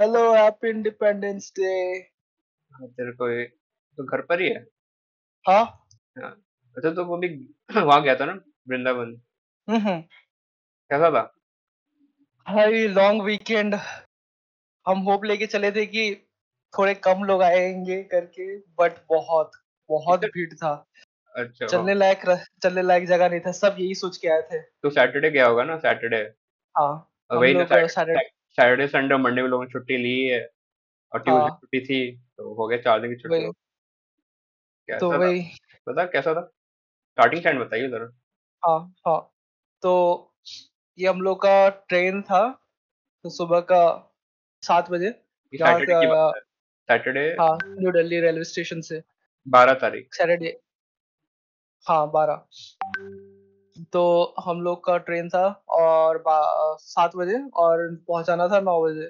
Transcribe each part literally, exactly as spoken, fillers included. Hello, happy independence day. हाँ, तेरे को ये- तो घर पर ही है। हाँ हाँ। अच्छा, तो वो भी वहां गया था ना, वृंदावन, हम्म कैसा था? भाई लॉन्ग वीकेंड। हम होप लेके चले थे कि थोड़े कम लोग आएंगे करके, बट बहुत बहुत कितने? भीड़ था। अच्छा, ओ, चलने लायक रह- चलने लायक जगह नहीं था। सब यही सोच के आए थे। तो सैटरडे गया होगा ना? सैटरडे, हाँ, और हम वही ना, लोग सैटरडे। सैटरडे संडे मंडे में लोगों ने छुट्टी ली है, और ट्यूसडे हाँ छुट्टी थी, तो हो गया चार दिन की छुट्टी। वही हो तो कैसा था वही बता, कैसा था? स्टार्टिंग स्टैंड बताइए जरा। हाँ हाँ तो ये हम लोग का ट्रेन था, तो सुबह का सात बजे, ये यहाँ सैटरडे की बात से- है। सैटरडे हाँ, न्यू दिल्ली रेलवे स्टेशन से बारह तारीख। सैटरडे, हाँ, बारह तो हम लोग का ट्रेन था, और बा- सात बजे, और पहुंचाना था नौ बजे।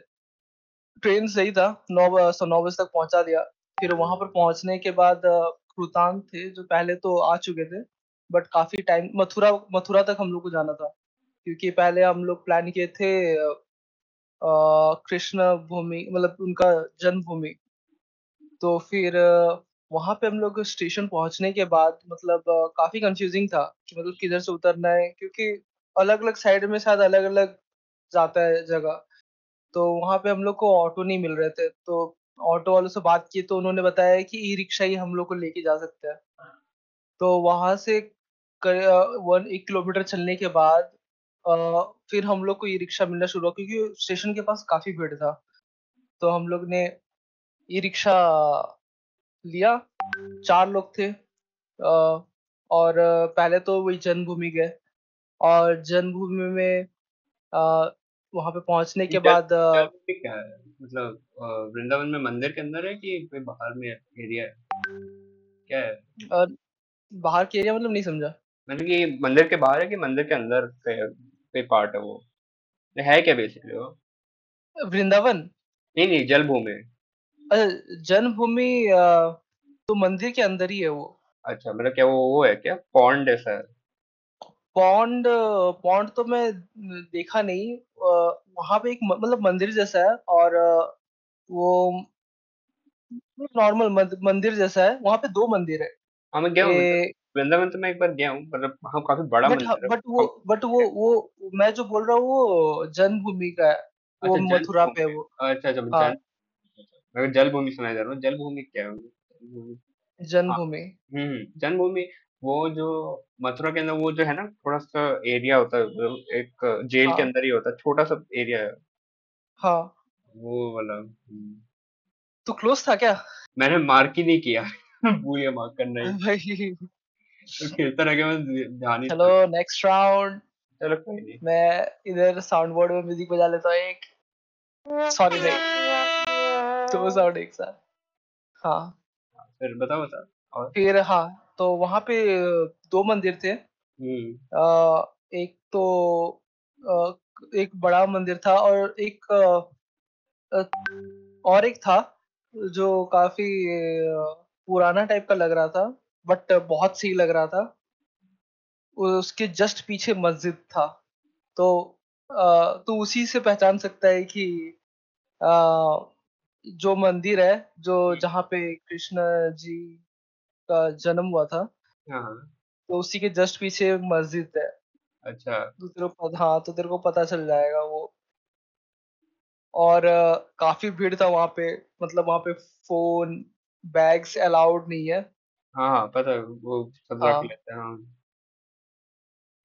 ट्रेन सही था, नौ ब- सो नौ बजे तक पहुंचा दिया। फिर वहां पर पहुंचने के बाद अ, रोहतांग थे, जो पहले तो आ चुके थे, बट काफी टाइम, मथुरा मथुरा तक हम लोग को जाना था, क्योंकि पहले हम लोग प्लान किए थे अ, अ, कृष्ण भूमि, मतलब उनका जन्मभूमि। तो फिर वहां पे हम लोग स्टेशन पहुंचने के बाद, मतलब अ, काफी कंफ्यूजिंग था कि मतलब किधर से उतरना है, क्योंकि अलग अलग साइड में शायद अलग अलग जाता है जगह। तो वहां पे हम लोग को ऑटो नहीं मिल रहे थे, तो ऑटो वालों से बात की, तो उन्होंने बताया कि ई रिक्शा ही हम लोग को लेके जा सकते हैं। तो वहां से कर, अ, वन एक किलोमीटर चलने के बाद अ, फिर हम लोग को ई रिक्शा मिलना शुरू हुआ, क्योंकि स्टेशन के पास काफी भीड़ था। तो हम लोग ने ई रिक्शा लिया। चार लोग थे, अ, और अ, पहले तो वही जन्मभूमि गए, और जन्मभूमि में अ, वहां पे पहुंचने ये के जन्म बाद अ, जन्म भी क्या है? मतलब अ, वृंदावन में मंदिर के अंदर है कि कोई बाहर में एरिया है, क्या है? अ, बाहर के एरिया, मतलब नहीं समझा। मतलब कि ये मंदिर के बाहर है कि मंदिर के अंदर पे, पे पार्ट है? वो है क्या बेसिकली? वो वृंदावन, नहीं नहीं जलभूमि। अ, जन्मभूमि, अ, तो मंदिर के अंदर ही है वो। अच्छा, मतलब क्या वो वो है क्या, पॉन्ड ऐसा है? पौंड पौंड तो मैं न- देखा नहीं। वहां पे एक म- मतलब मंदिर जैसा है, और अ, वो नॉर्मल मंदिर जैसा है। वहां पे दो मंदिर है। हाँ, मैं गया हूँ वृंदा- ए, वृंदावन तो मैं एक बार गया हूँ, मतलब हाँ काफी बड़ा बट ह- मंदिर है। बट वो हम- बट वो वो मैं जो बोल रहा हूँ वो जन्मभूमि का है, वो अच्छा, मथुरा पे है जन्मभूमि। वो। अच्छा अच्छा मैं हाँ, जन मैं जलभूमि सुनाई दे रहा हूँ। जलभूमि क्या है? जलभूमि, हाँ। जन्मभूमि। हम्म जन्मभूमि वो जो मथुरा के अंदर वो जो है ना, थोड़ा सा एरिया होता है, वो एक जेल के हाँ अंदर ही होता है, छोटा सा एरिया है हाँ वो वाला। हम्म। तो क्लोज था क्या? मैंने मार्क ही नहीं किया भूल गया मार्क करना ही, भाई तो खेलता रह गया, मैं ध्यान ही नहीं चलो, था। Next round. चलो कोई नहीं। मैं इधर साउंड बोर्ड में म्यूजिक बजा लेता हूँ। एक, सॉरी नहीं, दो साउंड एक साथ। हाँ, फिर बताओ बताओ और। फिर हाँ, तो वहाँ पे दो मंदिर थे। हम्म अ, एक तो अ, एक बड़ा मंदिर था, और एक अ, अ, और एक था जो काफी अ, पुराना टाइप का लग रहा था, बट बहुत सही लग रहा था। उसके जस्ट पीछे मस्जिद था। तो अ, तू उसी से पहचान सकता है कि अ, जो मंदिर है, जो हम्म, जहाँ पे कृष्ण जी का जन्म हुआ था, हाँ, तो उसी के जस्ट पीछे एक मस्जिद है। अच्छा। तो तेरे को पता- हाँ, तो तेरे को पता चल जाएगा वो। और अ, काफी भीड़ था वहां पे। मतलब वहां पे फोन, बैग्स अलाउड नहीं है। हाँ हाँ पता है, वो सब जाके हाँ, लेते हैं। हाँ,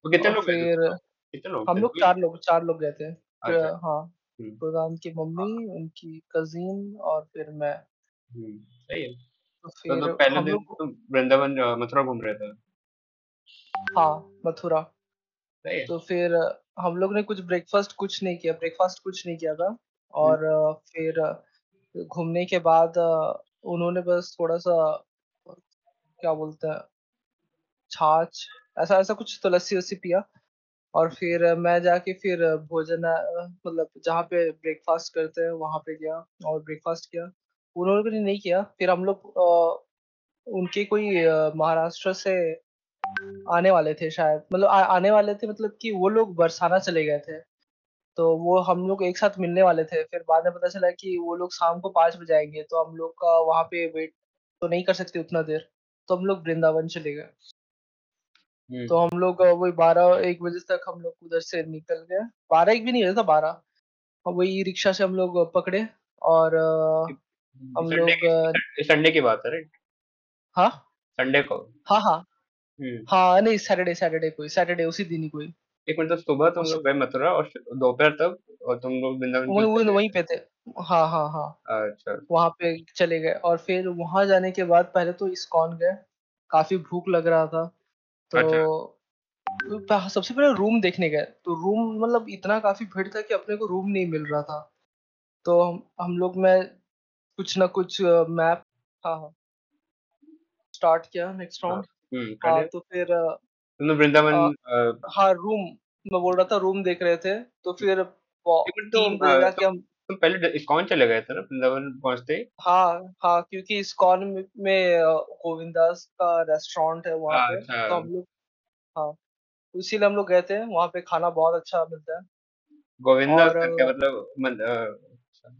तो कितने और लोग गए थे फिर मतलब? कितने लोग हम थे? लोग दो ही चार थे? लोग चार लोग गए थे। फिर, अच्छा। हाँ, हम्म प्रधान की मम्मी, हाँ, उनकी कजिन, और फिर मैं। हम्म, सही है। तो तो, तो फिर पहले हम दिन लोग, तुम वृंदावन अ, मथुरा घूम रहे थे, हाँ, मथुरा। सही है। तो फिर अ, हम लोग ने कुछ ब्रेकफास्ट कुछ नहीं किया ब्रेकफास्ट कुछ नहीं किया था। हम्म, और अ, फिर अ, घूमने के बाद अ, उन्होंने बस थोड़ा सा अ, क्या बोलते हैं, छाछ, ऐसा ऐसा कुछ, तो लस्सी वस्सी पिया। और फिर अ, मैं जाके फिर अ, भोजन अ, मतलब जहाँ पे ब्रेकफास्ट करते हैं वहां पे गया, और ब्रेकफास्ट किया। उन्होंने भी नहीं किया। फिर हम लोग अ, उनके कोई अ, महाराष्ट्र से आने वाले थे शायद, मतलब आ, आने वाले थे, मतलब कि वो लोग बरसाना चले गए थे। तो वो हम लोग एक साथ मिलने वाले थे, फिर बाद में पता चला कि वो लोग शाम को पाँच बजे आएंगे, तो हम लोग का वहाँ पे वेट तो नहीं कर सकते उतना देर, तो हम लोग वृंदावन चले गए। हम्म, तो हम लोग अ, वही बारह एक बजे तक हम लोग उधर से निकल गए, बारह एक भी नहीं होता था, बारह। और वही रिक्शा से हम लोग पकड़े और अ, हम संडे लोग अ, की संडे की बात है, राइट? हाँ संडे को। हाँ हाँ हम्म हाँ नहीं, सैटरडे सैटरडे कोई सैटरडे उसी दिन ही कोई एक मिनट, तो सुबह तुम उस लोग गए मथुरा और फिर दोपहर तक और तुम लोग वृंदावन वही पहुंच वही गए। वहीं पे थे। हाँ हाँ हाँ अच्छा वहां पे चले गए, और फिर वहां जाने के बाद पहले तो इस्कॉन गए, काफी भूख लग रहा था, तो अच्छा पह- सबसे पहले रूम देखने गए। तो रूम मतलब इतना काफी भीड़ था कि अपने को रूम नहीं मिल रहा था, तो हम हम लोग मैं कुछ ना कुछ मैप हाँ हाँ स्टार्ट किया नेक्स्ट हाँ राउंड। हम्म हाँ कंटिन्यू। तो फिर अ, तुम लोग वृंदावन अ, अ, हाँ रूम मैं बोल रहा था, रूम देख रहे थे। तो फिर वो- एक मिनट, तुम टीम अ, बनेगा कि तुम हम तुम पहले ड- इस्कॉन चले गए थे ना वृंदावन पहुंचते ही? हाँ हाँ क्योंकि इस्कॉन में, में अ, गोविंदास का रेस्टोरेंट है वहाँ पे, अच्छा तो हम लोग हाँ उसीलिए हम लोग गए थे। वहाँ पे खाना बहुत अच्छा मिलता है। गोविंदा और उसका क्या अ, मतलब मन- अ, अच्छा।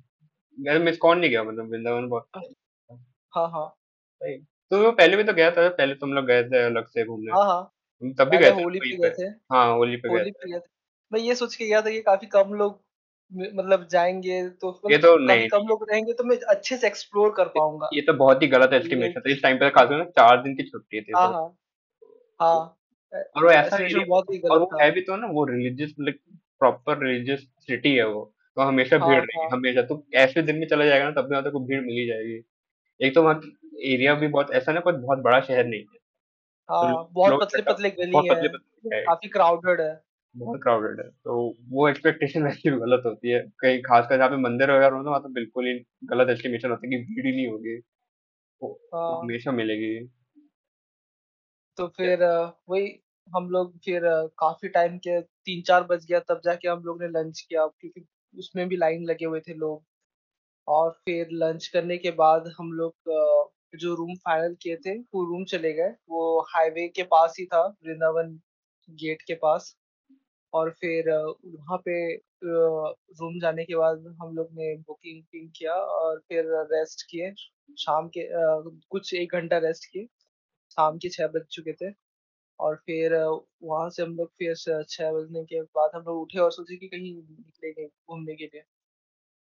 यार मैं इस्कॉन नहीं गया, मतलब वृंदावन पहुंचते ही। हाँ हाँ सही। तो वो पहले भी तो गया था, पहले तुम लोग गए थे अलग से घूमने, हाँ हाँ तुम तब भी गए पहले थे ना होली वहीं पे पे? गए थे, हाँ होली पे गए होली थे। पे गए थे। मैं ये सोच के गया था कि काफी कम लोग मे- मतलब जाएंगे, तो ये मतलब तो काफी नहीं कम नहीं लोग रहेंगे तो मैं अच्छे से एक्सप्लोर कर ये पाऊंगा, ये तो बहुत ही गलत ये एस्टिमेशन था इस टाइम पे, खासकर ना चार दिन की छुट्टी थी हाँ तो, हाँ वो- हाँ और वो ऐसा एस्टिमेशन एरिया, बहुत ही और गलत वो था। है भी तो ना, वो religious like proper religious city है वो, तो हमेशा भीड़ हाँ रहेगी हाँ हमेशा। तो ऐसे दिन में चला जाएगा ना तब भी वहाँ तो भीड़ मिल ही जाएगी। एक तो वहाँ एरिया भी बहुत ऐसा ना, कोई बहुत बड़ा शहर नहीं है तो लो, हाँ बहुत लोग पतले इकट्ठा पतले गली बहुत है, पतले पतले है, काफी क्राउडेड है। बहुत क्राउडेड है, तो वो एक्सपेक्टेशन वैसे भी गलत होती है कहीं, खासकर जहाँ पे मंदिर वगैरह हो ना, वहाँ तो बिल्कुल ही गलत एस्टिमेशन होता है कि भीड़ ही नहीं होगी, वो वो हाँ हमेशा मिलेगी। तो फिर अ, वही हम लोग फिर अ, काफी टाइम के तीन चार बज गया, तब जाके हम लोग ने लंच किया, क्योंकि उसमें भी लाइन लगे हुए थे लोग। और फिर लंच करने के बाद हम लोग अ, जो रूम फाइनल किए थे वो रूम चले गए। वो हाईवे के पास ही था, वृंदावन गेट के पास। और फिर अ, वहाँ पे रूम जाने के बाद हम लोग ने बुकिंग वुकिंग किया, और फिर रेस्ट किए शाम के अ, कुछ एक घंटा रेस्ट किए। शाम के छः बज चुके थे, और फिर अ, वहाँ से हम लोग फिर से छः बजने के बाद हम लोग उठे और सोचे कि कहीं निकलेंगे घूमने के लिए।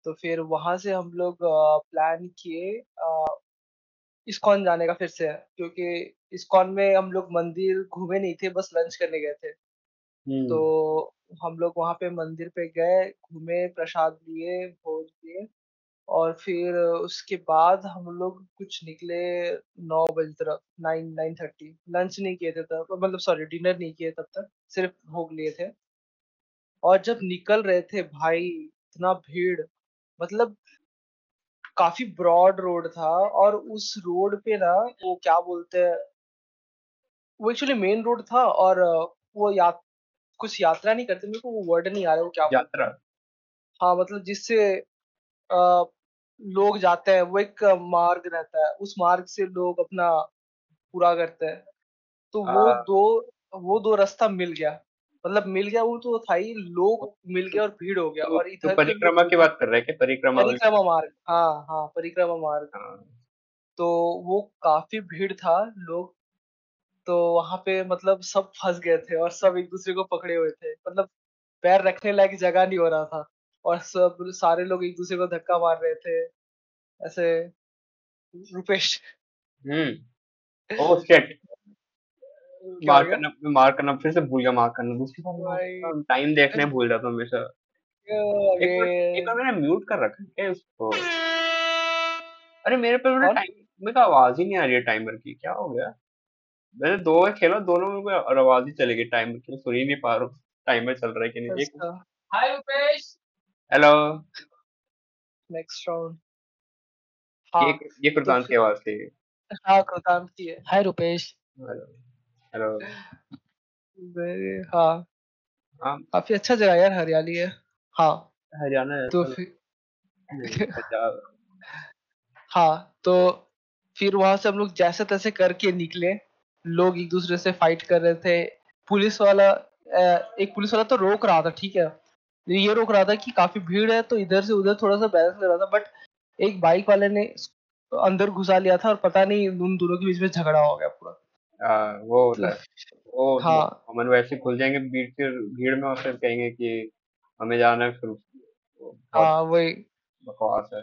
तो फिर वहाँ से हम लोग प्लान किए अ, इस्कॉन जाने का फिर से, क्योंकि इस्कॉन में हम लोग मंदिर घूमे नहीं थे, बस लंच करने गए थे। तो हम्म हम लोग वहाँ पे मंदिर पे गए, घूमे, प्रसाद लिए, भोज लिए, और फिर उसके बाद हम लोग कुछ निकले नौ बजे तरफ, नाइन नाइन थर्टी। लंच नहीं किए थे तब, मतलब सॉरी डिनर नहीं किए तब तक, सिर्फ भोग लिए थे। और जब निकल रहे थे भाई, इतना भीड़, मतलब काफी ब्रॉड रोड था, और उस रोड पे ना वो क्या बोलते हैं, वो एक्चुअली मेन रोड था, और अ, वो या, कुछ यात्रा नहीं करते, मेरे को वो वर्ड नहीं आ रहा, वो क्या बोलते यात्रा हैं। हाँ मतलब जिससे अ, लोग जाते हैं, वो एक अ, मार्ग रहता है, उस मार्ग से लोग अपना पूरा करते हैं। तो आ, वो दो वो दो रास्ता मिल गया, मतलब मिल गया वो तो था ही, लोग मिल गया और भीड़ हो गया। तो, और तो इधर से हम लोग परिक्रमा की घूमे, बात कर रहे हैं क्या? परिक्रमा वाली परिक्रमा यात्रा? मार्ग, हाँ हाँ परिक्रमा मार्ग, हाँ तो वो काफी भीड़ था लोग। तो वहां पे मतलब सब फंस गए थे, और सब एक दूसरे को पकड़े हुए थे, मतलब पैर रखने लायक जगह नहीं हो रहा था, और सब सारे लोग एक दूसरे को धक्का मार रहे थे ऐसे। रुपेश हम्म ओह शिट, क्या हो मार गया करना मार करना फिर से भूल गया, मार करना दूसरी बार मार भाई? करना, टाइम देखने भूल जाता हूँ हमेशा। एक मिनट, एक बार अगेन मैंने म्यूट कर रखा है क्या उसको? अरे मेरे पे मेरा कौन? टाइम, मेरे को आवाज ही नहीं आ रही है टाइमर की, क्या हो गया? मैंने दो बार खेला, दोनों में कोई और आवाज ही चली गई टाइमर की, सुन ही नहीं पा रहा हूँ टाइमर चल रहा है कि नहीं। एक अच्छा hi Rupesh, hello, next round. ये हाँ ये तो कुरतान की फिर आवाज थी। हाँ कृतांत की है। Hi Rupesh. Hello hello, very हाँ हाँ काफी अच्छा जगह है यार, हरियाली है। हाँ हरियाणा तो ऐसा फिर नहीं, पंजाब। हाँ तो फिर वहां से हम लोग जैसे तैसे करके निकले। लोग एक दूसरे से फाइट कर रहे थे, पुलिस वाला अ, एक पुलिस वाला तो रोक रहा था, ठीक है, ये रोक रहा था कि काफी भीड़ है, तो इधर से उधर थोड़ा सा बैलेंस कर रहा था, बट एक बाइक वाले ने अंदर घुसा लिया था और पता नहीं उन दोनों के बीच में झगड़ा हो गया पूरा। आ, वो वो हाँ। अमन वैसे खुल जाएंगे भीड़ भीड़ में और फिर कहेंगे कि हमें जाना है, फिर हाँ वही बकवास है।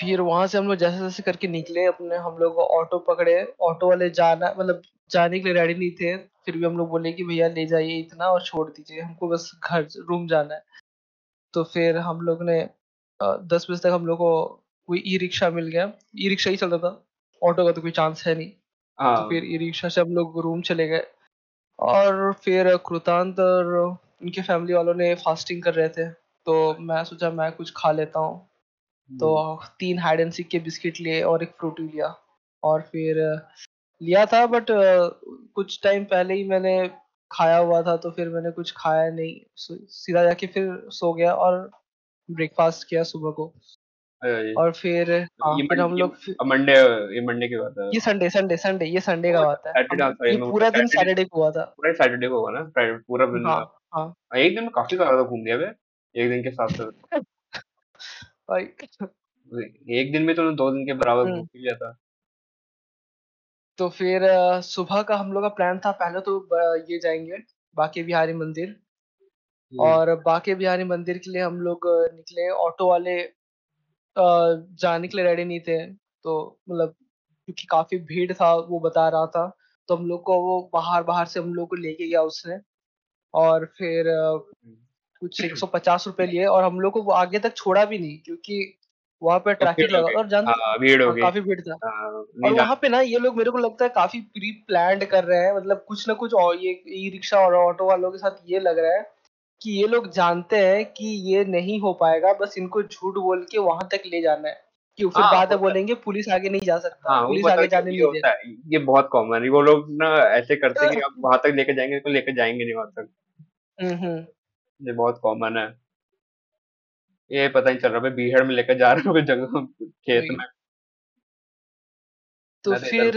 फिर वहां से हम लोग जैसे जैसे करके निकले अपने, हम लोग ऑटो पकड़े, ऑटो वाले जाना मतलब जाने के लिए रेडी नहीं थे, फिर भी हम लोग बोले कि भैया ले जाइए इतना और छोड़ दीजिए, हमको बस घर रूम जाना है। तो फिर हम लोग ने दस बजे तक हम लोग को कोई ई रिक्शा मिल गया, ई रिक्शा ही चल रहा था, ऑटो का तो कोई चांस है नहीं। तो फिर ई रिक्शा से हम लोग रूम चले गए और फिर कृतांत और उनके फैमिली वालों ने फास्टिंग कर रहे थे, तो मैं सोचा मैं कुछ खा लेता हूँ। तो तीन हाइड एंड सीक के बिस्किट लिए और एक फ्रूटी लिया, और फिर लिया था बट कुछ टाइम पहले ही मैंने खाया हुआ था, तो फिर मैंने कुछ खाया नहीं, सीधा जाके फिर सो गया और ब्रेकफास्ट किया सुबह को। और फिर हम लोग मंडे ये मंडे की बात है, ये संडे संडे संडे ये संडे का बात है, ये पूरा दिन सैटरडे को हुआ था, पूरा सैटरडे को हुआ ना पूरा दिन। हां एक दिन में काफी ज्यादा घूम गया मैं, एक दिन के साथ भाई एक दिन में तो दो दिन के बराबर घूम लिया था। तो फिर सुबह का हम लोग का प्लान था, पहले तो ये जाएंगे बांके बिहारी मंदिर, और बांके बिहारी मंदिर के लिए हम लोग निकले, ऑटो वाले जाने के लिए रेडी नहीं थे, तो मतलब क्योंकि काफी भीड़ था वो बता रहा था, तो हम लोग को वो बाहर बाहर से हम लोग को लेके गया उसने, और फिर कुछ एक सौ पचास रुपए लिए, और हम लोग को वो आगे तक छोड़ा भी नहीं क्योंकि वहाँ पे ट्रैफिक लगा और जान काफी भीड़ था। और वहाँ पे ना ये लोग मेरे को लगता है काफी प्री प्लान्ड कर रहे हैं, मतलब कुछ ना कुछ और ये ई रिक्शा और ऑटो वालों के साथ ये लग रहा है कि ये लोग जानते हैं कि ये नहीं हो पाएगा, बस इनको झूठ बोल के वहां तक ले जाना है कि फिर बाद में बोलेंगे पुलिस आगे नहीं जा सकता, पुलिस आगे जाने नहीं देता। ये बहुत कॉमन है, वो लोग ना ऐसे करते हैं कि आप वहां तक लेके जाएंगे तो लेके जाएंगे नहीं वहां तक, ये बहुत कॉमन है। ये पता नहीं चल रहा है बीहड़ में लेकर जा रहे हो जगह खेत में। तो फिर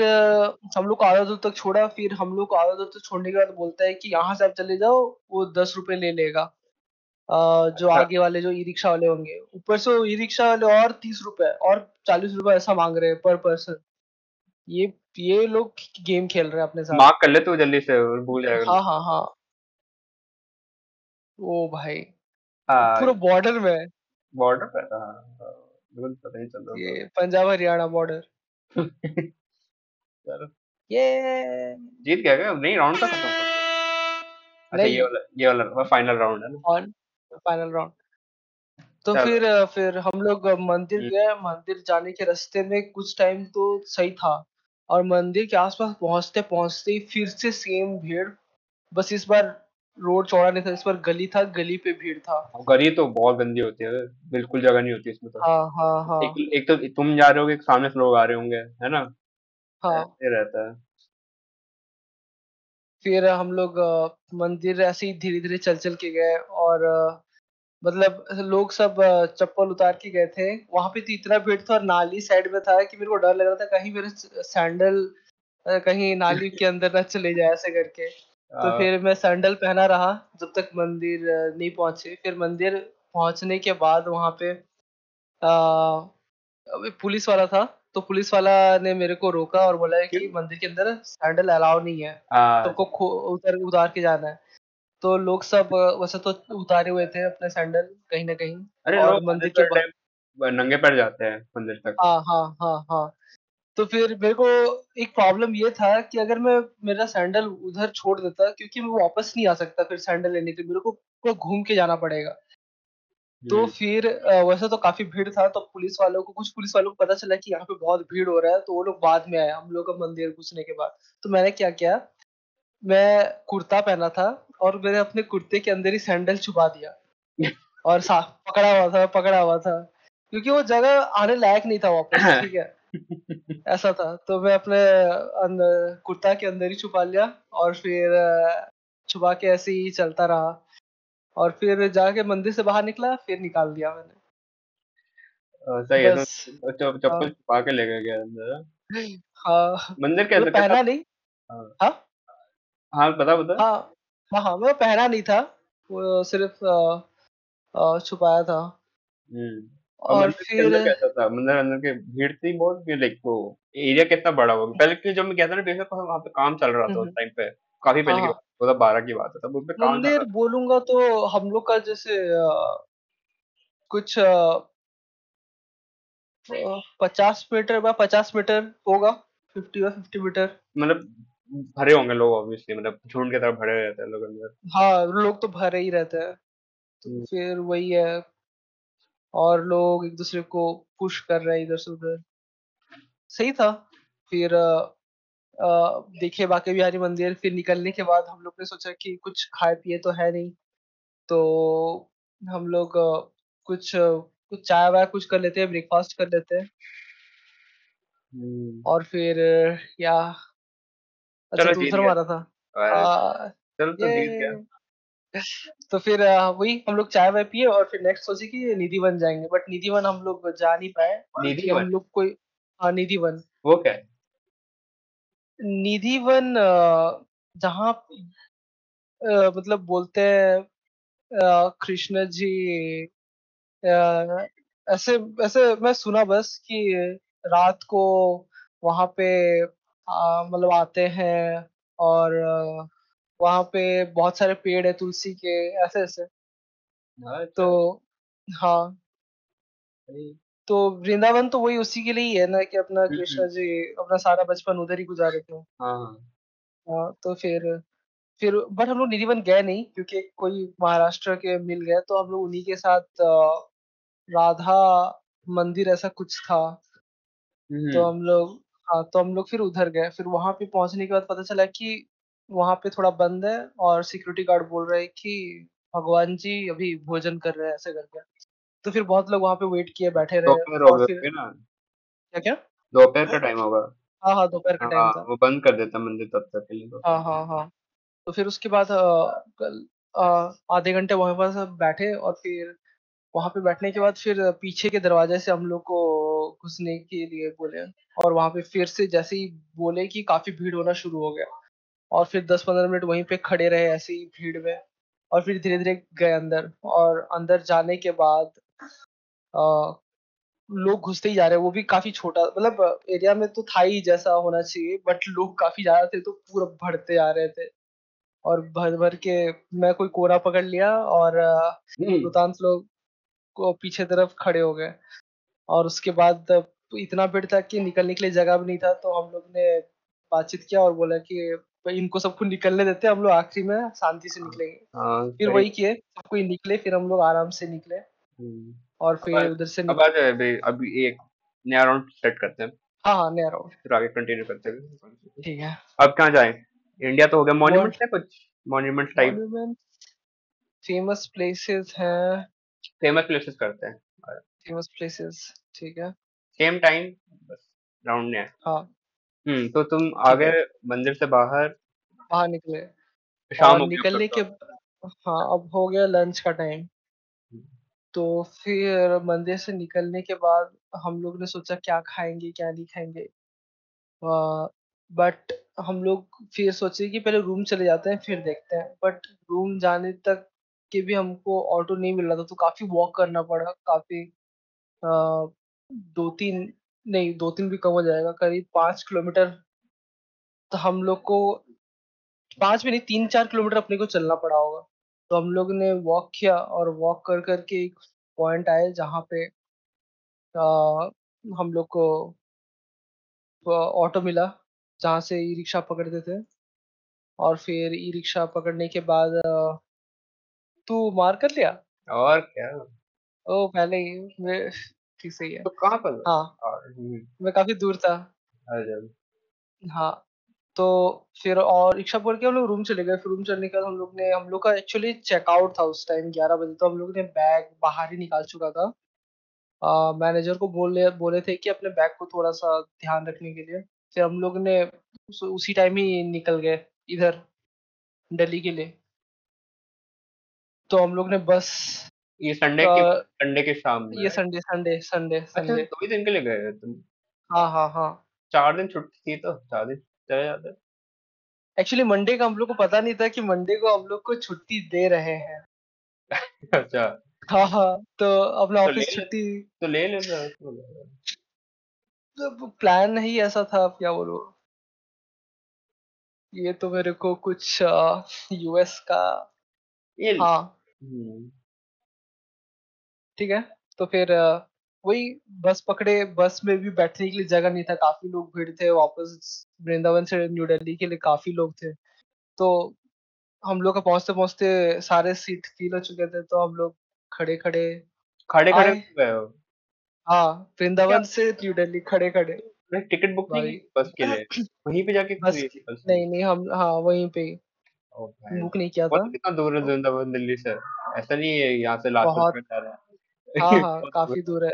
हम लोग को आधा दूर तक छोड़ा, फिर हम लोग को आधा दूर तक छोड़ने के बाद बोलता है कि यहाँ से आप चले जाओ, वो दस रुपए ले लेगा जो अच्छा। आगे वाले जो ई रिक्शा वाले होंगे, ऊपर से ई रिक्शा वाले और तीस रुपए और चालीस रुपए ऐसा मांग रहे हैं पर पर्सन। ये ये लोग गेम खेल रहे हैं अपने साथ, मार्क कर ले तो जल्दी से भूल जाएगा। हाँ हाँ हाँ ओ भाई पूरा बॉर्डर में बॉर्डर पे था, पता नहीं चल रहा ये पंजाब हरियाणा बॉर्डर। ये जीत गया क्या? नहीं राउंड का खत्म कर दिया। अच्छा ये वाला ये वाला फाइनल राउंड है ना, फाइनल राउंड। तो फिर फिर हम लोग मंदिर गए, मंदिर जाने के रास्ते में कुछ टाइम तो सही था, और मंदिर के आसपास पहुंचते पहुंचते फिर से सेम भीड़, बस इस बार रोड चौड़ा नहीं था, इस पर गली था, गली पे भीड़ था। गली तो बहुत गंदी होती है, बिल्कुल जगह नहीं होती इसमें तो। हाँ हाँ हाँ एक, एक तो तुम जा रहे होगे, सामने से लोग आ रहे होंगे, है ना। हाँ ऐसे रहता है। फिर हम लोग मंदिर ऐसे ही धीरे धीरे चल चल के गए, और मतलब लोग सब चप्पल उतार के गए थे। वहां पे तो इतना भीड़ था और नाली साइड में था कि मेरे को डर लग रहा था कहीं मेरे सैंडल कहीं नाली के अंदर ना चले जाए ऐसे करके। तो फिर मैं सैंडल पहना रहा जब तक मंदिर नहीं पहुंचे। फिर मंदिर पहुंचने के बाद वहां पे आ, पुलिस वाला था, तो पुलिस वाला ने मेरे को रोका और बोला कि मंदिर के अंदर सैंडल अलाउ नहीं है, तुमको तो उतार उतार के जाना है। तो लोग सब वैसे तो उतारे हुए थे अपने सैंडल कहीं ना कहीं, अरे और मंदिर के बाहर नंगे पैर जाते हैं मंदिर तक। हाँ हाँ हाँ हाँ तो फिर मेरे को एक प्रॉब्लम ये था कि अगर मैं मेरा सैंडल उधर छोड़ देता, क्योंकि मैं वापस नहीं आ सकता फिर सैंडल लेने के, मेरे को पूरा घूम के जाना पड़ेगा। तो फिर वैसे तो काफी भीड़ था, तो पुलिस वालों को कुछ पुलिस वालों को पता चला कि यहाँ पे बहुत भीड़ हो रहा है, तो वो लोग बाद में आए हम लोग का मंदिर घुसने के बाद। तो मैंने क्या किया, मैं कुर्ता पहना था और मैंने अपने कुर्ते के अंदर ही सैंडल छुपा दिया और पकड़ा हुआ था पकड़ा हुआ था क्योंकि वो जगह आने लायक नहीं था वापस, ठीक है ऐसा था। तो मैं अपने अंदर कुर्ता के अंदर ही छुपा लिया, और फिर छुपा के ऐसे ही चलता रहा, और फिर जाके मंदिर से बाहर निकला, फिर निकाल दिया मैंने। सही है, तो चप्पल छुपा के ले गया अंदर। हाँ मंदिर के अंदर पहना नहीं। हाँ हाँ बता बता। हाँ हाँ मैं पहना नहीं था, सिर्फ अ, छुपाया था। हम्म और और मंदिर के फिर अंदर कैसा था? मंदिर अंदर के भीड़ थी बहुत, कि लाइक वो एरिया कितना बड़ा होगा? पहले के जब मैं गया था ना बेशक, वहाँ पे काम चल रहा था उस हम्म, टाइम पे, काफी हाँ पहले की हाँ बात, दो हजार बारह की बात है, तब उस पे काम चल रहा मंदिर बोलूंगा तो हम लोग का जैसे अ, कुछ पचास मीटर बाय पचास मीटर होगा, फिफ्टी बाय फिफ्टी मीटर। था। मतलब भरे होंगे लोग ऑब्वियसली, मतलब झुंड की तरह भरे रहते हैं लोग अंदर। हाँ लोग तो भरे ही रहते हैं, तो हम्म, फिर वही है, और लोग एक दूसरे को पुश कर रहे हैं इधर से उधर। सही था। फिर अ, अ, देखे बाके बिहारी मंदिर। फिर निकलने के बाद हम लोग ने सोचा कि कुछ खाए पिए तो है नहीं, तो हम लोग अ, कुछ अ, कुछ चाय वाय कुछ कर लेते हैं, ब्रेकफास्ट कर लेते हैं। हम्म। और फिर अ, या अच्छा चलो जीत दूसरा गया। मारा था। अरे आ, चलो तो जीत गया। ये तो फिर अ, वही हम लोग चाय वाय पिए, और फिर नेक्स्ट सोचे कि निधिवन जाएंगे, बट निधिवन हम लोग जा नहीं पाए। निधि कि वन हम लोग कोई हाँ, निधिवन वो क्या है? निधिवन अ, जहाँ अ, मतलब बोलते हैं अ, कृष्ण जी अ, ऐसे ऐसे मैं सुना बस कि रात को वहां पे आ, मतलब आते हैं, और अ, वहां पे बहुत सारे पेड़ है तुलसी के, ऐसे ऐसे। तो अच्छा हाँ, सही। तो वृंदावन तो वही उसी के लिए ही है ना, कि अपना हम्म, कृष्णा हम्म। जी अपना सारा बचपन उधर ही गुजारे थे। हाँ हाँ हाँ, तो फिर फिर बट हम लोग निधिवन गए नहीं, क्योंकि कोई महाराष्ट्र के मिल गए, तो हम लोग उन्हीं के साथ अ, राधा मंदिर ऐसा कुछ था, तो हम्म हम लोग हाँ, तो हम लोग फिर उधर गए। फिर वहां पे पहुंचने के बाद पता चला कि वहां पे थोड़ा बंद है, और सिक्योरिटी गार्ड बोल रहे हैं कि भगवान जी अभी भोजन कर रहे हैं, ऐसे करके। तो फिर बहुत लोग वहां पे वेट किए बैठे रहे, दोपहर हो और गए फिर होंगे ना, क्या क्या दोपहर का टाइम होगा। हाँ हाँ दोपहर का टाइम हाँ था। वो बंद कर देता मंदिर तब तक के लिए तो। हाँ हाँ हाँ तो फिर उसके बाद अ, कल- अ, आधे घंटे वहां पर सब बैठे, और फिर वहां पे बैठने के बाद फिर पीछे के दरवाजे से हम लोग को घुसने के लिए बोले, और वहां पे फिर से जैसे ही बोले कि काफी भीड़ होना शुरू हो गया, और फिर दस पंद्रह मिनट वहीं पे खड़े रहे ऐसे ही भीड़ में, और फिर धीरे धीरे गए अंदर। और अंदर जाने के बाद अ, लोग घुसते ही जा रहे हैं, वो भी काफी छोटा, मतलब एरिया में तो था ही जैसा होना चाहिए, बट लोग काफी ज्यादा थे, तो पूरा भरते जा रहे थे। और भर भर के मैं कोई कोरा पकड़ लिया, और हम्म। रुतांश लोग को पीछे तरफ खड़े हो गए। और उसके बाद अ, इतना भीड़ था कि निकलने के लिए जगह भी नहीं था, तो हम लोग ने बातचीत किया और बोला कि भाई इनको सबको निकलने देते हैं, हम लोग आखिरी में शांति से हाँ निकलेंगे। हाँ, फिर सही। वही किए, सब कोई निकले, फिर हम लोग आराम से निकले, हम्म। और अब आ फिर उधर से अब आ निकले। जाए अभी, अभी एक नया राउंड सेट करते हैं, हाँ हाँ नया राउंड, फिर आगे कंटिन्यू करते हैं। ठीक है। अब कहाँ जाएं? इंडिया तो हो गया। मॉन्यूमेंट है कुछ, monument type monument famous places हैं, फेमस प्लेसेस करते हैं और फेमस प्लेसेस, ठीक है। सेम टाइम बस राउंड नया। हाँ हम्म तो तुम आ ठीक है, गए मंदिर से बाहर, बाहर निकले, शाम और हो गई अब निकलने के तक हाँ अब हो गया लंच का टाइम। तो। तो फिर मंदिर से निकलने के बाद हम लोग ने सोचा क्या खाएंगे क्या नहीं खाएंगे, बट हम लोग फिर सोचे कि पहले रूम चले जाते हैं फिर देखते हैं। बट रूम जाने तक के भी हमको ऑटो नहीं मिल रहा था, तो काफी वॉक करना पड़ा, काफी अ, दो तीन नहीं दो तीन भी कम हो जाएगा, करीब पाँच किलोमीटर। तो हम लोग को पाँच भी नहीं, तीन चार किलोमीटर अपने को चलना पड़ा होगा। तो हम लोग ने वॉक किया, और वॉक कर करके एक पॉइंट आए जहाँ पे अ, हम लोग को ऑटो मिला, जहाँ से ई रिक्शा पकड़ते थे। और फिर ई रिक्शा पकड़ने के बाद अ, तू मार कर लिया। और क्या ओ पहले ही मैं- ठीक सही है। तो कहाँ पर हाँ और हम्म, मैं काफी दूर था। अरे हाँ, तो फिर और रिक्शा पकड़ के हम लोग रूम चले गए। फिर रूम चलने के बाद हम लोग ने हम लोग का एक्चुअली चेकआउट था उस टाइम ग्यारह बजे, तो हम लोग ने बैग बाहर ही निकाल चुका था। मैनेजर को बोले बोले थे कि अपने बैग को थोड़ा सा ध्यान रखने के लिए। फिर हम लोग ने उस, उसी टाइम ही निकल गए इधर दिल्ली के लिए। तो हम लोग ने बस ये संडे का, की संडे की शाम में ये right? संडे संडे संडे अच्छा संडे दो ही दिन के लिए गए हो तुम? हाँ हाँ हाँ चार दिन छुट्टी थी तो चार दिन चले जाते। एक्चुअली मंडे का हम लोग को पता नहीं था कि मंडे को हम लोग को छुट्टी दे रहे हैं। अच्छा हाँ हाँ तो अपना तो ले ऑफिस ले छुट्टी तो ले लेना उसको। प्लान ही ऐसा था, अब क्या बोलूं। ये तो मेरे को कुछ यूएस का, ये हाँ हम्म, ठीक है। तो फिर अ, वही बस पकड़े, बस में भी बैठने के लिए जगह नहीं था, काफी लोग भीड़ थे। वापस वृंदावन से न्यू दिल्ली के लिए काफी लोग थे, तो हम लोग का पहुंचते पहुंचते सारे सीट फील हो चुके थे। तो हम लोग खड़े खड़े खड़े खड़े आए। गए हो हाँ, क्या? वृंदावन से न्यू दिल्ली खड़े खड़े नहीं, टिकट बुक नहीं भाई। की बस के लिए, वहीं पे जाके बस हुई थी बस। नहीं नहीं हम हाँ वहीं पे ओ भाई, बुक नहीं किया वो था। तो कितना दूर है तो वृंदावन दिल्ली से? ऐसा नहीं है यहाँ से लाख बहुत रुपए जा रहा हाँ है। हाँ बहुत दूर काफी दूर है,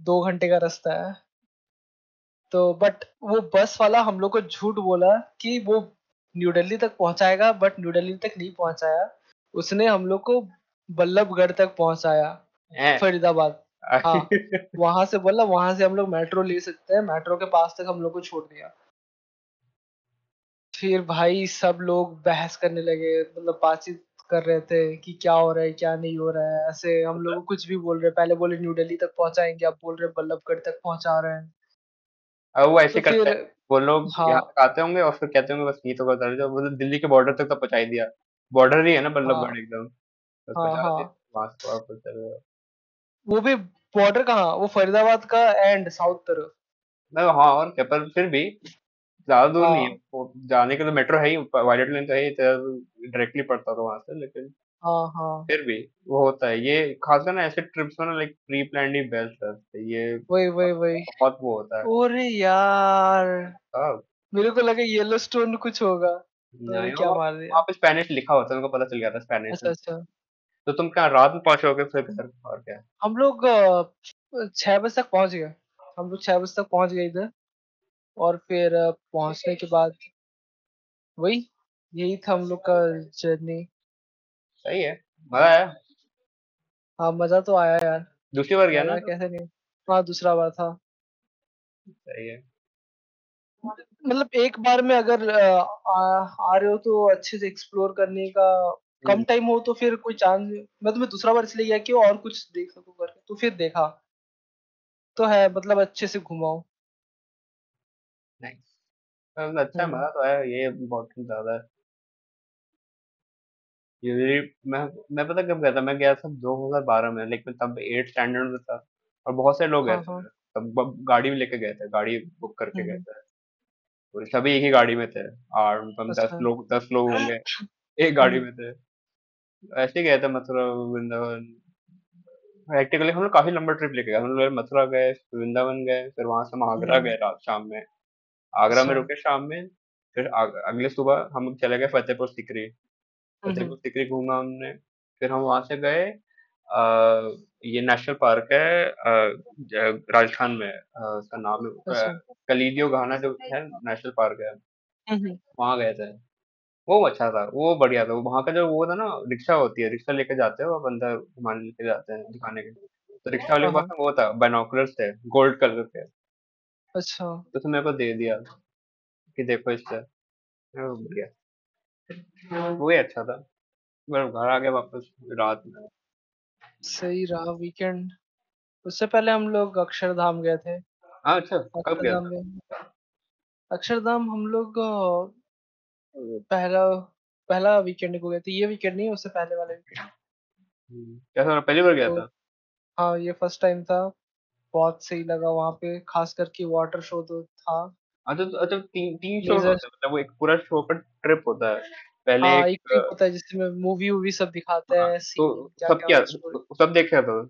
दो घंटे का रास्ता है। तो बट वो बस वाला हम लोग को झूठ बोला कि वो न्यू दिल्ली तक पहुंचाएगा, बट न्यू दिल्ली तक नहीं पहुंचाया। उसने हम लोग को बल्लभगढ़ तक पहुंचाया, है। फरीदाबाद। हाँ वहां से बोला वहां से हम लोग मेट्रो ले सकते हैं, मेट्रो के पास तक हम लोग को छोड़ दिया। फिर भाई सब लोग बहस करने लगे, मतलब बातचीत कर रहे थे कि क्या हो रहा है क्या नहीं हो रहा है। ऐसे हम लोग को कुछ भी बोल रहे, पहले बोले न्यू दिल्ली तक पहुंचाएंगे, अब बोल रहे बल्लभगढ़ तक पहुंचा रहे हैं। अब वो तो ऐसे फिर करते हैं, वो लोग यहाँ हाँ तक आते होंगे और फिर कहते होंगे बस ये तो बता दो, मतलब दिल्ली के बॉर्डर तक तो पहुंचा ही दिया। बॉर्डर ही है ना हाँ बल्लभगढ़, एकदम बस हाँ पहुंचा हाँ दिया, वहां से तो आप फिर चले जाओ। वो भी बॉर्डर कहाँ, वो फरीदाबाद का एंड साउथ तरफ। मैं हाँ, और क्या, पर फिर भी ज्यादा दूर नहीं है हाँ वो, जाने के तो मेट्रो है ही, वायलेट लाइन तो है ही, डायरेक्टली पड़ता होगा वहां से, लेकिन हाँ हाँ फिर भी वो होता है। ये खासकर ना ऐसे ट्रिप्स में ना लाइक प्री प्लान ही बेस्ट रहते हैं, ये वही वही बहुत वही। बहुत वो होता है। अरे यार हाँ, मेरे को लगा येलो स्टोन कुछ होगा, तो मैंने नहीं क्या मार वहाँ दिया। पे स्पेनिश लिखा होता है, उनको पता चल गया था स्पेनिश अच्छा में। अच्छा तो तुम क्या रात में पहुंचोगे फिर घर, और क्या? हम लोग अ, छह बजे तक पहुंच गए, हम लोग छह बजे तक पहुंच गए इधर। और फिर अ, पहुंचने के बाद वही यही था हम लोग का जर्नी। सही है, मजा आया। हाँ मजा तो आया यार, दूसरी बार गया ना मजा तुम? कैसे नहीं। हाँ दूसरा बार था, सही है। मतलब एक बार में अगर अ, आ, आ रहे हो तो अच्छे से एक्सप्लोर करने का कम हम्म टाइम हो तो फिर कोई चांस। मैं तुम्हें दूसरा बार इसलिए गया कि और कुछ देख सकूं करके, तो फिर देखा तो है, मतलब अच्छे से घुमाओ। नाइस, मतलब अच्छा है, हम्म मजा तो आया, ये इम्पोर्टेंट ज्यादा है। यूजली मैं मैं पता कब गया था? मैं गया था दो हज़ार बारह में, लेकिन तब एट स्टैंडर्ड में था और बहुत सारे लोग गए हाँ थे, हाँ तब ब- गाड़ी भी लेके गए थे, गाड़ी बुक करके गए हम्म थे, और सभी एक ही गाड़ी में थे, और हम दस अच्छा लोग दस लोग होंगे एक गाड़ी हम्म में थे। ऐसे ही गए थे मथुरा वृंदावन, प्रैक्टिकली हम लोग काफी लंबा ट्रिप लेके गए। हम लोग मथुरा गए, वृंदावन गए, फिर वहां से हम आगरा हम्म गए, रात शाम में आगरा में अच्छा रुके शाम में, फिर आग, अगले सुबह हम चले गए फतेहपुर सिकरी। हम्म फतेहपुर सिकरी घूमा हमने, फिर हम वहां से गए आ, ये नेशनल पार्क है आ, ज- राजस्थान में, आ, उसका नाम है अच्छा कलीदियो घाना जो है नेशनल पार्क है, हम्म वहां गए थे। वो अच्छा था, वो बढ़िया था। वहां का जो वो था ना, रिक्शा होती है, रिक्शा लेके जाते हैं वो बंदर घुमाने लेके जाते हैं दिखाने के लिए। तो रिक्शा वाले हाँ के पास हाँ ना वो था, बाइनोकुलर्स थे गोल्ड कलर के, अच्छा तो उसने मेरे को दे दिया कि देखो इससे। मैं बोला, बढ़िया। वो ही अच्छा था। मैं घर आ गया वापस रात में। सही रहा वीकेंड। उससे पहले हम लोग अक्षरधाम गए थे। हाँ अच्छा, कब गया अक्षरधाम था? में अक्षरधाम हम लोग अ, पहला पहला वीकेंड को गए थे, ये वीकेंड नहीं उससे पहले वाले वीकेंड। हम्म, कैसा रहा? पहली बार गया तो था? हाँ ये फर्स्ट टाइम था, बहुत सही लगा वहाँ पे, खास करके वाटर शो तो था, अच्छा तो- अच्छा तीन तीन शो लेजर। होते हैं, मतलब वो एक पूरा शो का ट्रिप होता है। पहले हाँ एक एक ट्रिप होता है जिसमें मूवी वूवी सब दिखाते हाँ, हैं, सीन तो क्या सब क्या क्या स्टोरी, सब देख रहा था,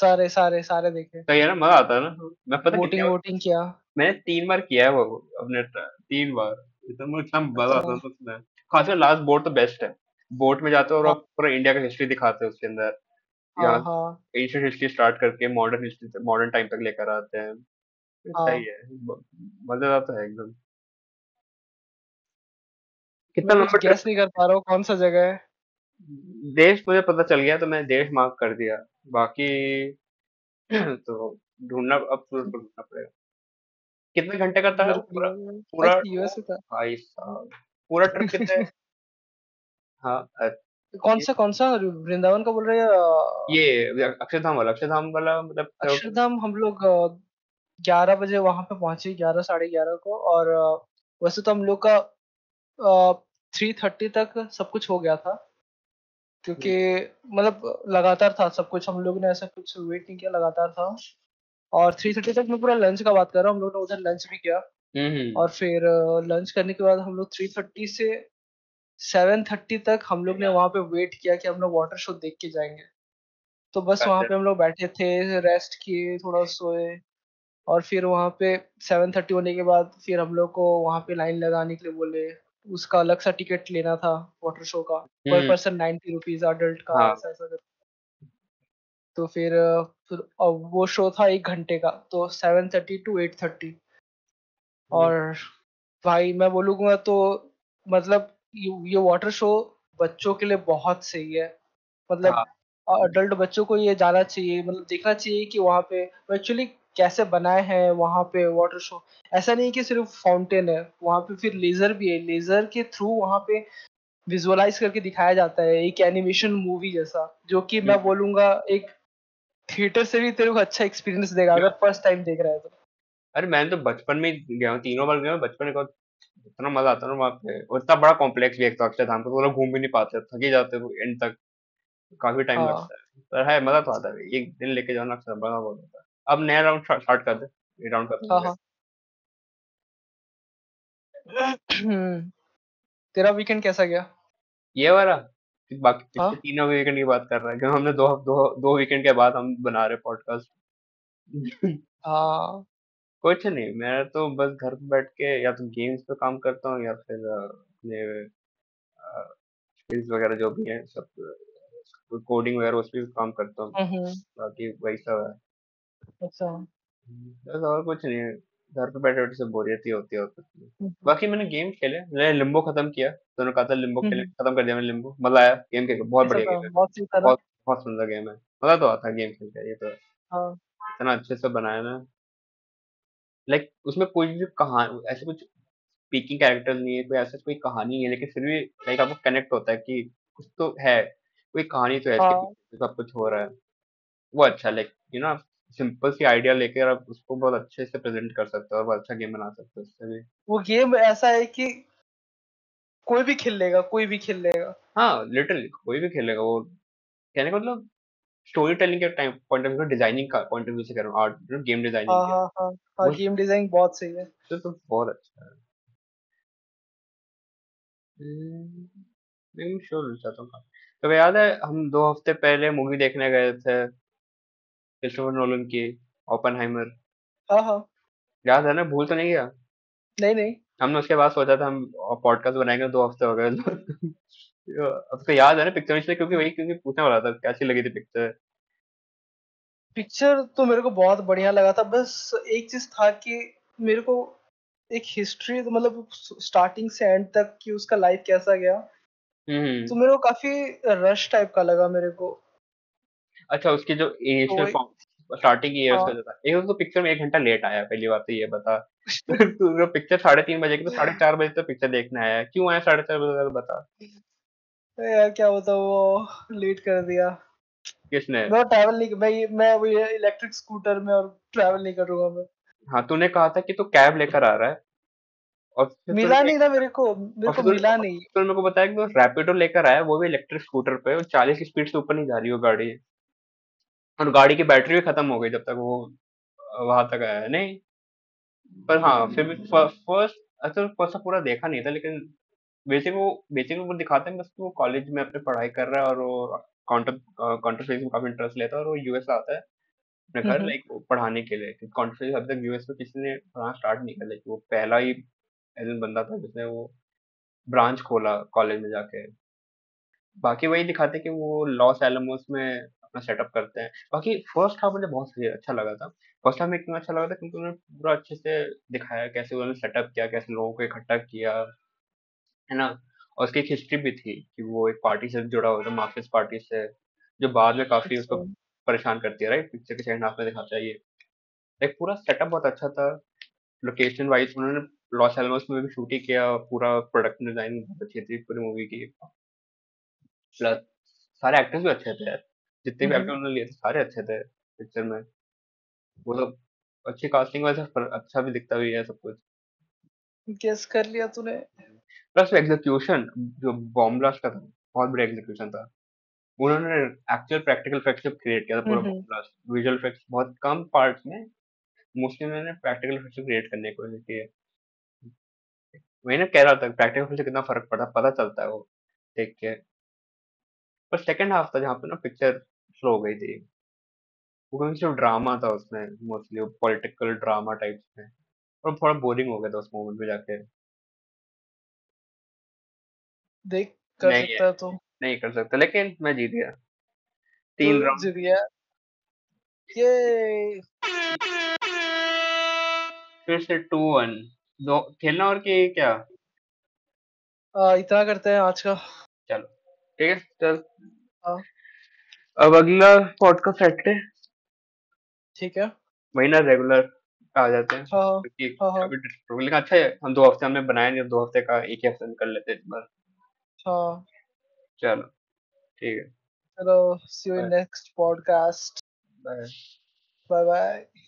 सारे सारे सारे देखे, सही है ना? मजा आता है ना? मैं पता कितने वोटिंग बार, वोटिंग किया। मैंने तीन बार किया है वो अपने tra- तीन बार। इतना मुझे इतना मजा आता अच्छा था उसमें, खासकर लास्ट बोट तो बेस्ट है। बोट में जाते हो और हाँ आप पूरा इंडिया का हिस्ट्री दिखाते हैं उसके अंदर, हाँ यहाँ हाँ एशियन हिस्ट्री स्टार्ट करके मॉडर्न हिस्ट्री मॉडर्न टाइम तक लेकर आते हैं। ये सही हाँ है, ब- मजेदार तो है एकदम। कितना मैं कुछ लंबा ट्रिप? गैस नहीं कर पा रहा हूँ कौन सा जगह है। देश मुझे पता चल गया तो मैंने देश मार्क कर दिया, बाकी तो ढूंढना, अब तो ढूंढना पड़ेगा। कितने घंटे का था मेरे को पूरा लग रहा है पूरा? शायद ओ यूएसए था। भाई साहब, पूरा ट्रिप कितने? हाँ कौन सा कौन सा वृंदावन का बोल रहे हैं? ये अक्षरधाम वाला अक्षरधाम वाला मतलब अक्षरधाम हम लोग ग्यारह बजे वहां पे पहुंचे, ग्यारह साढ़े ग्यारह को। और वैसे तो हम लोग का थ्री थर्टी तक सब कुछ हो गया था, क्योंकि मतलब लगातार था सब कुछ, हम लोग ने ऐसा कुछ वेट नहीं किया, लगातार था। और थ्री थर्टी तक मैं पूरा लंच का बात कर रहा हूँ, हम लोग ने उधर लंच भी किया। और फिर लंच करने के बाद हम लोग थ्री थर्टी से सेवन थर्टी तक हम लोग ने वहाँ पे वेट किया कि हम लोग वाटर शो देख के जाएंगे। तो बस वहाँ पे हम लोग बैठे थे, रेस्ट किए, थोड़ा सोए। और फिर वहाँ पे सेवन थर्टी होने के बाद फिर हम लोग को वहाँ पे लाइन लगाने के लिए बोले, उसका अलग सा टिकट लेना था वाटर शो का, पर पर्सन नाइन्टी रुपीज अडल्ट का, ऐसा ऐसा करके। तो फिर फिर वो शो था एक घंटे का, तो seven thirty to eight thirty और भाई मैं बोलूँगा तो मतलब ये वाटर शो बच्चों के लिए बहुत सही है, मतलब अडल्ट बच्चों को ये जाना चाहिए, मतलब देखना चाहिए कि वहाँ पे एक्चुअली कैसे बनाए हैं वहाँ पे वाटर शो। ऐसा नहीं कि सिर्फ फाउंटेन है वहाँ पे, फिर लेजर भी है, लेजर के थ्रू वहाँ पे विजुअलाइज करके दिखाया जाता है, एक एनिमेशन मूवी जैसा, जो कि मैं बोलूँगा एक थिएटर से भी तेरे को अच्छा एक्सपीरियंस देगा अगर फर्स्ट टाइम देख रहा है तो। अरे मैं तो बचपन में गया हूँ, तीनों बार गया हूँ बचपन में, इतना मजा आता है ना वहाँ पे। और इतना बड़ा कॉम्प्लेक्स भी एक था अक्षरधाम पे, तो लोग घूम भी नहीं पाते, थके जाते हैं एंड तक, काफी टाइम लगता है, पर है मजा तो आता है। एक दिन लेके जाना अक्षरधाम बड़ा बहुत होता है। अब नया राउंड स्टार्ट कर दे, ये राउंड खत्म। तेरा वीकेंड कैसा गया ये वाला? बाकी पिछले तीनों वीकेंड की बात कर रहा है, क्योंकि हमने दो दो दो वीकेंड के बाद हम बना रहे पॉडकास्ट। हाँ कुछ नहीं, मैं तो बस घर पे बैठ के या तो गेम्स पे काम करता हूँ या फिर अपने स्किल्स वगैरह जो भी है सब, कोडिंग वगैरह उस पे काम करता हूँ, बाकी वही सब है। अच्छा बस और कुछ नहीं, घर पे बैठे बैठे सब बोरियत ही होती है और कुछ नहीं। बाकी मैंने गेम खेले, मैंने लिम्बो खत्म किया, दोनों कहा था लिम्बो खेले, खत्म कर दिया मैंने लिम्बो, मजा आया गेम खेल के, बहुत बढ़िया गेम है, बहुत बहुत सुंदर गेम है, मजा तो आता है गेम खेल के। ये तो इतना अच्छे से बनाया ना, लाइक like, उसमें कोई भी कहानी ऐसे कुछ स्पीकिंग कैरेक्टर नहीं है, कोई ऐसा कोई कहानी नहीं है, लेकिन फिर भी लाइक आपको कनेक्ट होता है कि कुछ तो है, कोई कहानी तो है, सब कुछ हो रहा है वो अच्छा। लाइक यू नो सिंपल सी आइडिया लेकर आप उसको बहुत अच्छे से प्रेजेंट कर सकते हो और बहुत अच्छा गेम बना सकते हो उससे भी। वो गेम ऐसा है कि कोई भी खेल लेगा, कोई भी खेल लेगा। हाँ लिटरली कोई भी खेलेगा। वो कहने का मतलब स्टोरी टेलिंग के time point of view, designing का पॉइंट ऑफ व्यू से कर रहा हूं, आर्ट गेम डिजाइनिंग। हां हां हां हां गेम डिजाइन बहुत सही है, तो तो बहुत अच्छा है। मैं श्योर हूं चाहता हूं। तो याद है हम दो हफ्ते पहले मूवी देखने गए थे क्रिस्टोफर नोलन की, ओपेनहाइमर। हां हां याद है ना, भूल तो नहीं गया? नहीं नहीं, हमने उसके बाद सोचा था हम पॉडकास्ट बनाएंगे, दो हफ्ते हो गए। आपको याद है ना पिक्चर इसलिए क्योंकि वही क्योंकि पूछने वाला था कैसी लगी थी पिक्चर। पिक्चर तो मेरे को बहुत बढ़िया लगा था, बस एक चीज था कि मेरे को एक हिस्ट्री तो मतलब स्टार्टिंग से एंड तक कि उसका लाइफ कैसा गया, तो मेरे को काफी रश टाइप का लगा मेरे को। अच्छा उसकी जो इनिशियल स्टार्टिंग ईयर्स का था, एक तो पिक्चर में एक घंटा लेट आया पहली बात तो ये बता। तो पिक्चर साढ़े तीन बजे की तो साढ़े चार बजे तक पिक्चर देखने आया, क्यों आया साढ़े चार बजे बता? यार क्या होता वो लेट कर दिया किसने? मैं ट्रैवल नहीं मैं मैं वो इलेक्ट्रिक स्कूटर में और ट्रैवल नहीं करूंगा मैं। हाँ तूने कहा था कि तू कैब लेकर आ रहा है और मिला नहीं था मेरे को, मेरे को मिला नहीं। तूने मेरे को बताया कि वो रैपिडो लेकर आया, वो भी इलेक्ट्रिक स्कूटर पे, और चालीस की स्पीड से ऊपर नहीं जा रही वो गाड़ी, और गाड़ी की बैटरी भी खत्म हो गई जब तक वो वहां तक आया नहीं। पर हाँ फिर भी फर्स्ट अच्छा फर्स्ट पूरा देखा नहीं था, लेकिन बेसिकली वो बेसिकली वो दिखाते हैं बस कि वो कॉलेज में अपनी पढ़ाई कर रहा है और वो काउंटर काउंटरफेस में काफी इंटरेस्ट लेता है और वो यूएस आता है अपने घर लाइक पढ़ाने के लिए, क्योंकि काउंटरफेस अभी तक यूएस में किसी ने पढ़ाना स्टार्ट नहीं किया। लाइक वो पहला ही ऐसा बंदा था जिसने वो ब्रांच खोला कॉलेज में जाके। बाकी वही दिखाते हैं कि वो लॉस एलमोस में अपना सेटअप करते हैं। बाकी फर्स्ट हाफ मुझे बहुत अच्छा लगा था, फर्स्ट हाफ में इतना अच्छा लगा था क्योंकि उन्होंने पूरा अच्छे से दिखाया कैसे उन्होंने सेटअप किया, कैसे लोगों को इकट्ठा किया है ना। और उसकी एक हिस्ट्री भी थी कि वो एक पार्टी से जुड़ा हुआ था, मार्क्सिस्ट पार्टी से, जो बाद में काफी उसको परेशान करती है। राइट पिक्चर के सेकंड हाफ में दिखाता है ये। एक पूरा सेटअप बहुत अच्छा था, लोकेशन वाइज उन्होंने लॉस एलमोस में भी शूटिंग किया, पूरा प्रोडक्शन डिजाइनिंग बहुत अच्छी थी पूरी मूवी की। प्लस सारे एक्टर्स भी अच्छे थे, जितने भी एक्टर उन्होंने लिए थे सारे अच्छे थे पिक्चर में। वो सब अच्छी कास्टिंग वजह से अच्छा भी दिखता भी है सब कुछ। गेस कर लिया तूने। प्लस एग्जीक्यूशन जो बॉम्ब ब्लास्ट का था बहुत बड़ा एग्जीक्यूशन था। उन्होंने एक्चुअल प्रैक्टिकल इफेक्ट्स से क्रिएट किया था पूरा बॉम्ब ब्लास्ट। विजुअल इफेक्ट्स बहुत कम पार्ट्स में मोस्टली उन्होंने प्रैक्टिकल इफेक्ट्स क्रिएट करने की कोशिश की है। मैंने कह रहा था प्रैक्टिकल इफेक्ट्स से कितना फर्क पड़ा पता चलता है वो देख के। पर सेकंड हाफ था जहाँ पे ना पिक्चर स्लो हो गई थी। वो क्योंकि सिर्फ ड्रामा था उसमें, मोस्टली वो पॉलिटिकल ड्रामा टाइप्स में, और थोड़ा बोरिंग हो गया था उस मोमेंट में जाके। देख कर नहीं सकता है। तो नहीं कर सकता, लेकिन मैं जीत गया तीन राउंड जीत गया। ये फिर से टू वन दो खेलना और के क्या आ, इतना करते हैं आज का। चलो ठीक है, चल हाँ। अब अगला पॉडकास्ट सैटरडे, ठीक है, महीना रेगुलर आ जाते हैं। हाँ, हाँ, हाँ। अभी अच्छा है, हम दो हफ्ते हमने बनाया नहीं, दो हफ्ते का एक ही हफ्ते कर लेते हैं इस बार। हाँ चलो ठीक है, चलो see you in next podcast, bye bye.